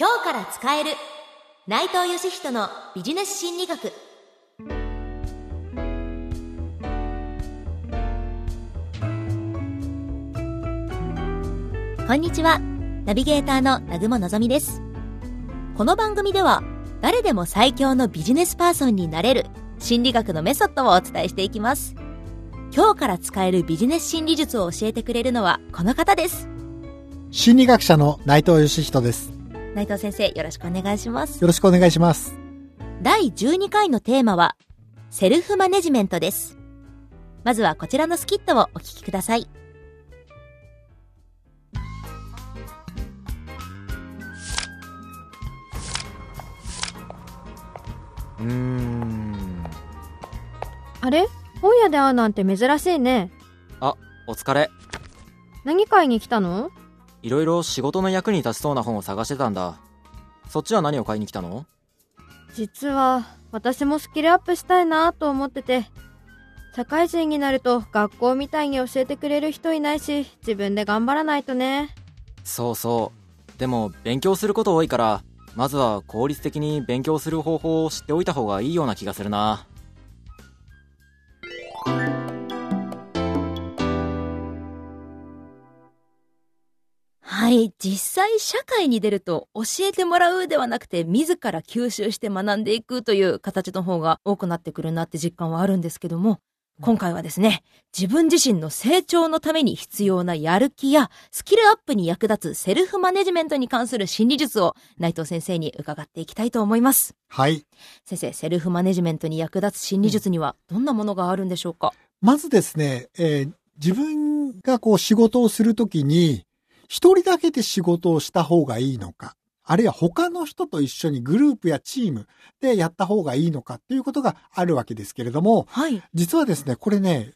今日から使える内藤義人のビジネス心理学。こんにちは、ナビゲーターの南雲のぞみです。この番組では誰でも最強のビジネスパーソンになれる心理学のメソッドをお伝えしていきます。今日から使えるビジネス心理術を教えてくれるのはこの方です。心理学者の内藤義人です。内藤先生、よろしくお願いします。よろしくお願いします。第12回のテーマはセルフマネジメントです。まずはこちらのスキットをお聞きください。あれ、本屋で会うなんて珍しいね。あ、お疲れ。何買いに来たの？いろいろ仕事の役に立ちそうな本を探してたんだ。そっちは何を買いに来たの？実は私もスキルアップしたいなと思ってて、社会人になると学校みたいに教えてくれる人いないし、自分で頑張らないとね。そうそう。でも勉強すること多いから、まずは効率的に勉強する方法を知っておいた方がいいような気がするな。はい、実際社会に出ると教えてもらうではなくて自ら吸収して学んでいくという形の方が多くなってくるなって実感はあるんですけども、今回はですね、自分自身の成長のために必要なやる気やスキルアップに役立つセルフマネジメントに関する心理術を内藤先生に伺っていきたいと思います。はい、先生、セルフマネジメントに役立つ心理術にはどんなものがあるんでしょうか？まずですね、自分が仕事をするときに一人だけで仕事をした方がいいのか、あるいは他の人と一緒にグループやチームでやった方がいいのかっていうことがあるわけですけれども、はい、実はですね、これね、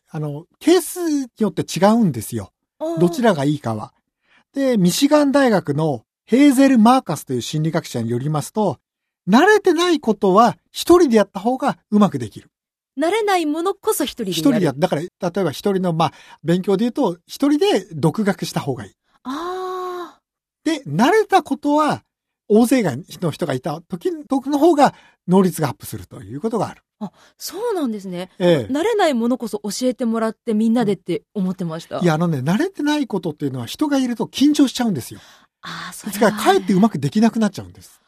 ケースによって違うんですよ。どちらがいいかは。で、ミシガン大学のヘーゼル・マーカスという心理学者によりますと、慣れてないことは一人でやった方がうまくできる。慣れないものこそ一人でやる。だから、例えば一人の、勉強で言うと、一人で独学した方がいい。ああ。で、慣れたことは、大勢の人がいた時の方が能率がアップするということがある。あ、そうなんですね。慣れないものこそ教えてもらってみんなでって思ってました。いや、慣れてないことっていうのは人がいると緊張しちゃうんですよ。ああ、それは。ですから、かえってうまくできなくなっちゃうんです。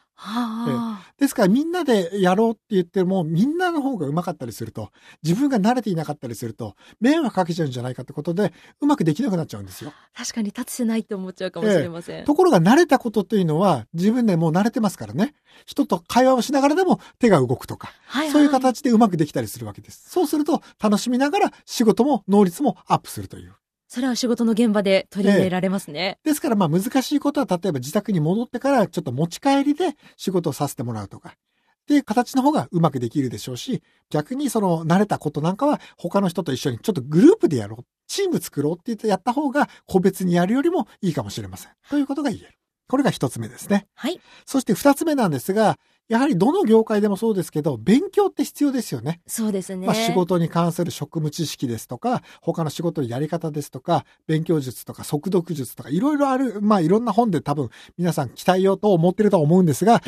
ですからみんなでやろうって言ってもみんなの方がうまかったりすると、自分が慣れていなかったりすると迷惑かけちゃうんじゃないかってことでうまくできなくなっちゃうんですよ。確かに立つせないって思っちゃうかもしれません。ところが慣れたことというのは自分でもう慣れてますからね、人と会話をしながらでも手が動くとか、はいはい、そういう形でうまくできたりするわけです。そうすると楽しみながら仕事も能率もアップするという、それは仕事の現場で取り入れられますね。ですから難しいことは、例えば自宅に戻ってからちょっと持ち帰りで仕事をさせてもらうとかで形の方がうまくできるでしょうし、逆にその慣れたことなんかは他の人と一緒にちょっとグループでやろう、チーム作ろうって言ってやった方が個別にやるよりもいいかもしれませんということが言える。これが一つ目ですね。はい。そして二つ目なんですが、やはりどの業界でもそうですけど、勉強って必要ですよね。そうですね。仕事に関する職務知識ですとか、他の仕事のやり方ですとか、勉強術とか速読術とか、いろいろある、いろんな本で多分皆さん期待用と思ってると思うんですが、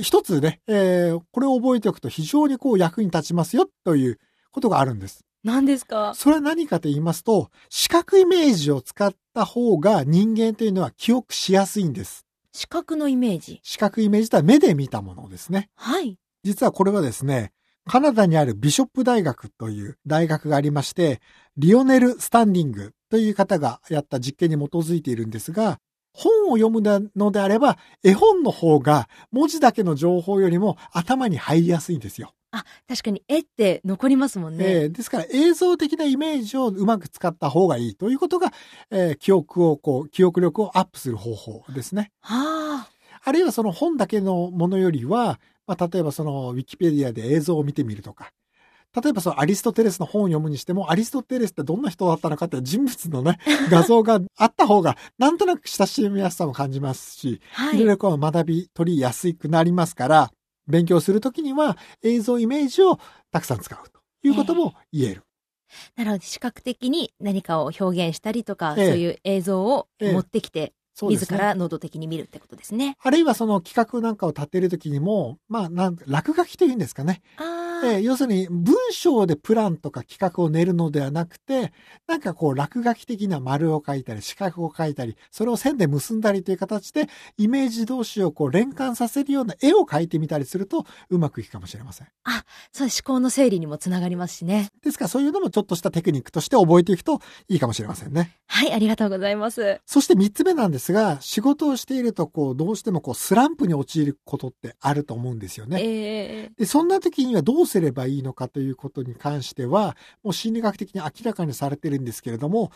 一つね、これを覚えておくと非常に役に立ちますよということがあるんです。何ですか？それは何かと言いますと、視覚イメージを使った方が人間というのは記憶しやすいんです。視覚のイメージ。視覚イメージとは目で見たものですね。はい。実はこれはですね、カナダにあるビショップ大学という大学がありまして、リオネル・スタンディングという方がやった実験に基づいているんですが、本を読むのであれば、絵本の方が文字だけの情報よりも頭に入りやすいんですよ。あ、確かに絵って残りますもんね。ですから映像的なイメージをうまく使った方がいいということが、記憶力をアップする方法ですね。あるいはその本だけのものよりは、例えばそのウィキペディアで映像を見てみるとか、例えばそのアリストテレスの本を読むにしても、アリストテレスってどんな人だったのかって人物のね、画像があった方がなんとなく親しみやすさも感じますし、はい、記憶力を学び取りやすくなりますから、勉強するときには映像イメージをたくさん使うということも言える。なるほど。視覚的に何かを表現したりとか、そういう映像を持ってきてそうですね、自ら能動的に見るってことですね。あるいはその企画なんかを立てるときにも、まあ落書きというんですかね。要するに文章でプランとか企画を練るのではなくて、なんかこう落書き的な丸を書いたり四角を書いたり、それを線で結んだりという形でイメージ同士をこう連関させるような絵を描いてみたりするとうまくいくかもしれません。あ、そう、思考の整理にもつながりますしね。ですからそういうのもちょっとしたテクニックとして覚えていくといいかもしれませんね。はい、ありがとうございます。そして3つ目なんですが、仕事をしているとこうどうしてもこうスランプに陥ることってあると思うんですよね、でそんな時にはどうすればいいのかということに関してはもう心理学的に明らかにされているんですけれども、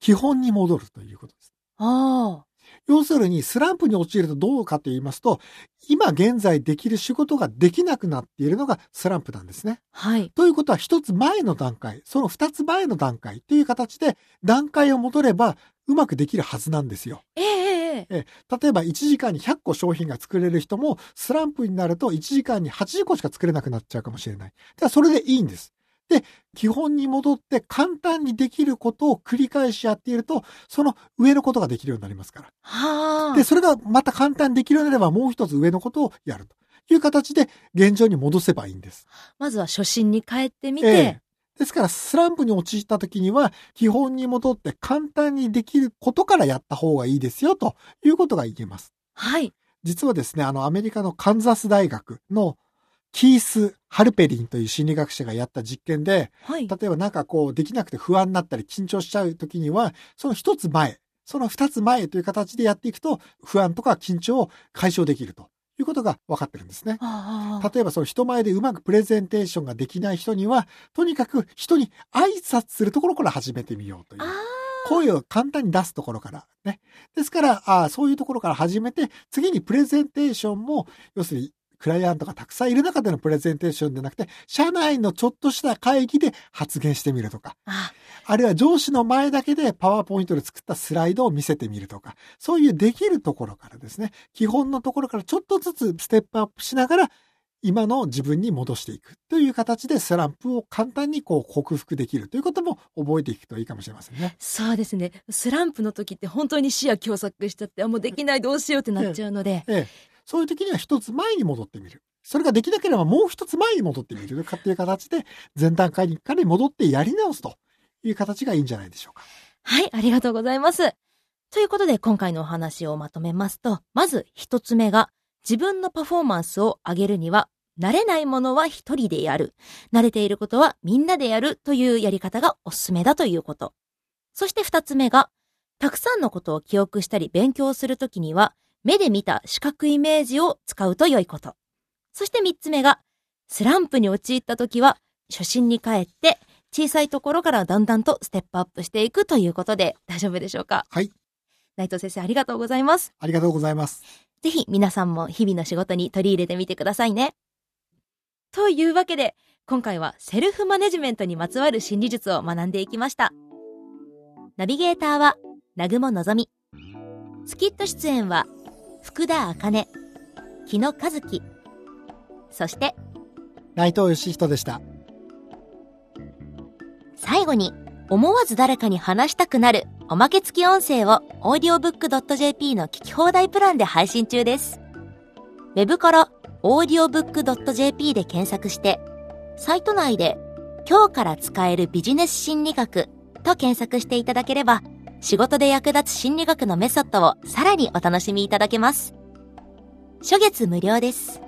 基本に戻るということです。要するにスランプに陥るとどうかと言いますと、今現在できる仕事ができなくなっているのがスランプなんですね、はい、ということは一つ前の段階、その二つ前の段階という形で段階を戻ればうまくできるはずなんですよ。例えば1時間に100個商品が作れる人もスランプになると1時間に80個しか作れなくなっちゃうかもしれない。だからそれでいいんです。で、基本に戻って簡単にできることを繰り返しやっていると、その上のことができるようになりますから。で、それがまた簡単にできるようになればもう一つ上のことをやるという形で現状に戻せばいいんです。まずは初心に帰ってみて、ですからスランプに陥った時には基本に戻って簡単にできることからやった方がいいですよということが言えます。はい。実はですね、アメリカのカンザス大学のキース・ハルペリンという心理学者がやった実験で、はい、例えばなんかこうできなくて不安になったり緊張しちゃう時には、その一つ前、その二つ前という形でやっていくと不安とか緊張を解消できると。いうことが分かってるんですね。例えばその人前でうまくプレゼンテーションができない人には、とにかく人に挨拶するところから始めてみようという。声を簡単に出すところからね。ですから、そういうところから始めて、次にプレゼンテーションも、要するにクライアントがたくさんいる中でのプレゼンテーションでなくて、社内のちょっとした会議で発言してみるとか、あるいは上司の前だけでパワーポイントで作ったスライドを見せてみるとか、そういうできるところからですね、基本のところからちょっとずつステップアップしながら今の自分に戻していくという形で、スランプを簡単にこう克服できるということも覚えていくといいかもしれませんね。そうですね。スランプの時って本当に視野狭窄しちゃって、もうできないどうしようってなっちゃうので、そういう時には一つ前に戻ってみる。それができなければもう一つ前に戻ってみるかっていう形で、前段階に戻ってやり直すという形がいいんじゃないでしょうか。はい、ありがとうございます。ということで今回のお話をまとめますと、まず一つ目が、自分のパフォーマンスを上げるには、慣れないものは一人でやる。慣れていることはみんなでやるというやり方がおすすめだということ。そして二つ目が、たくさんのことを記憶したり勉強するときには、目で見た視覚イメージを使うと良いこと。そして3つ目が、スランプに陥った時は初心に帰って小さいところからだんだんとステップアップしていくということで大丈夫でしょうか。はい。内藤先生、ありがとうございます。ありがとうございます。ぜひ皆さんも日々の仕事に取り入れてみてくださいね。というわけで今回はセルフマネジメントにまつわる心理術を学んでいきました。ナビゲーターは南雲のぞみ。スキット出演は福田茜、木野和樹、そして内藤義人でした。最後に、思わず誰かに話したくなるおまけ付き音声を audiobook.jp の聞き放題プランで配信中です。ウェブから audiobook.jp で検索して、サイト内で今日から使えるビジネス心理学と検索していただければ、仕事で役立つ心理学のメソッドをさらにお楽しみいただけます。初月無料です。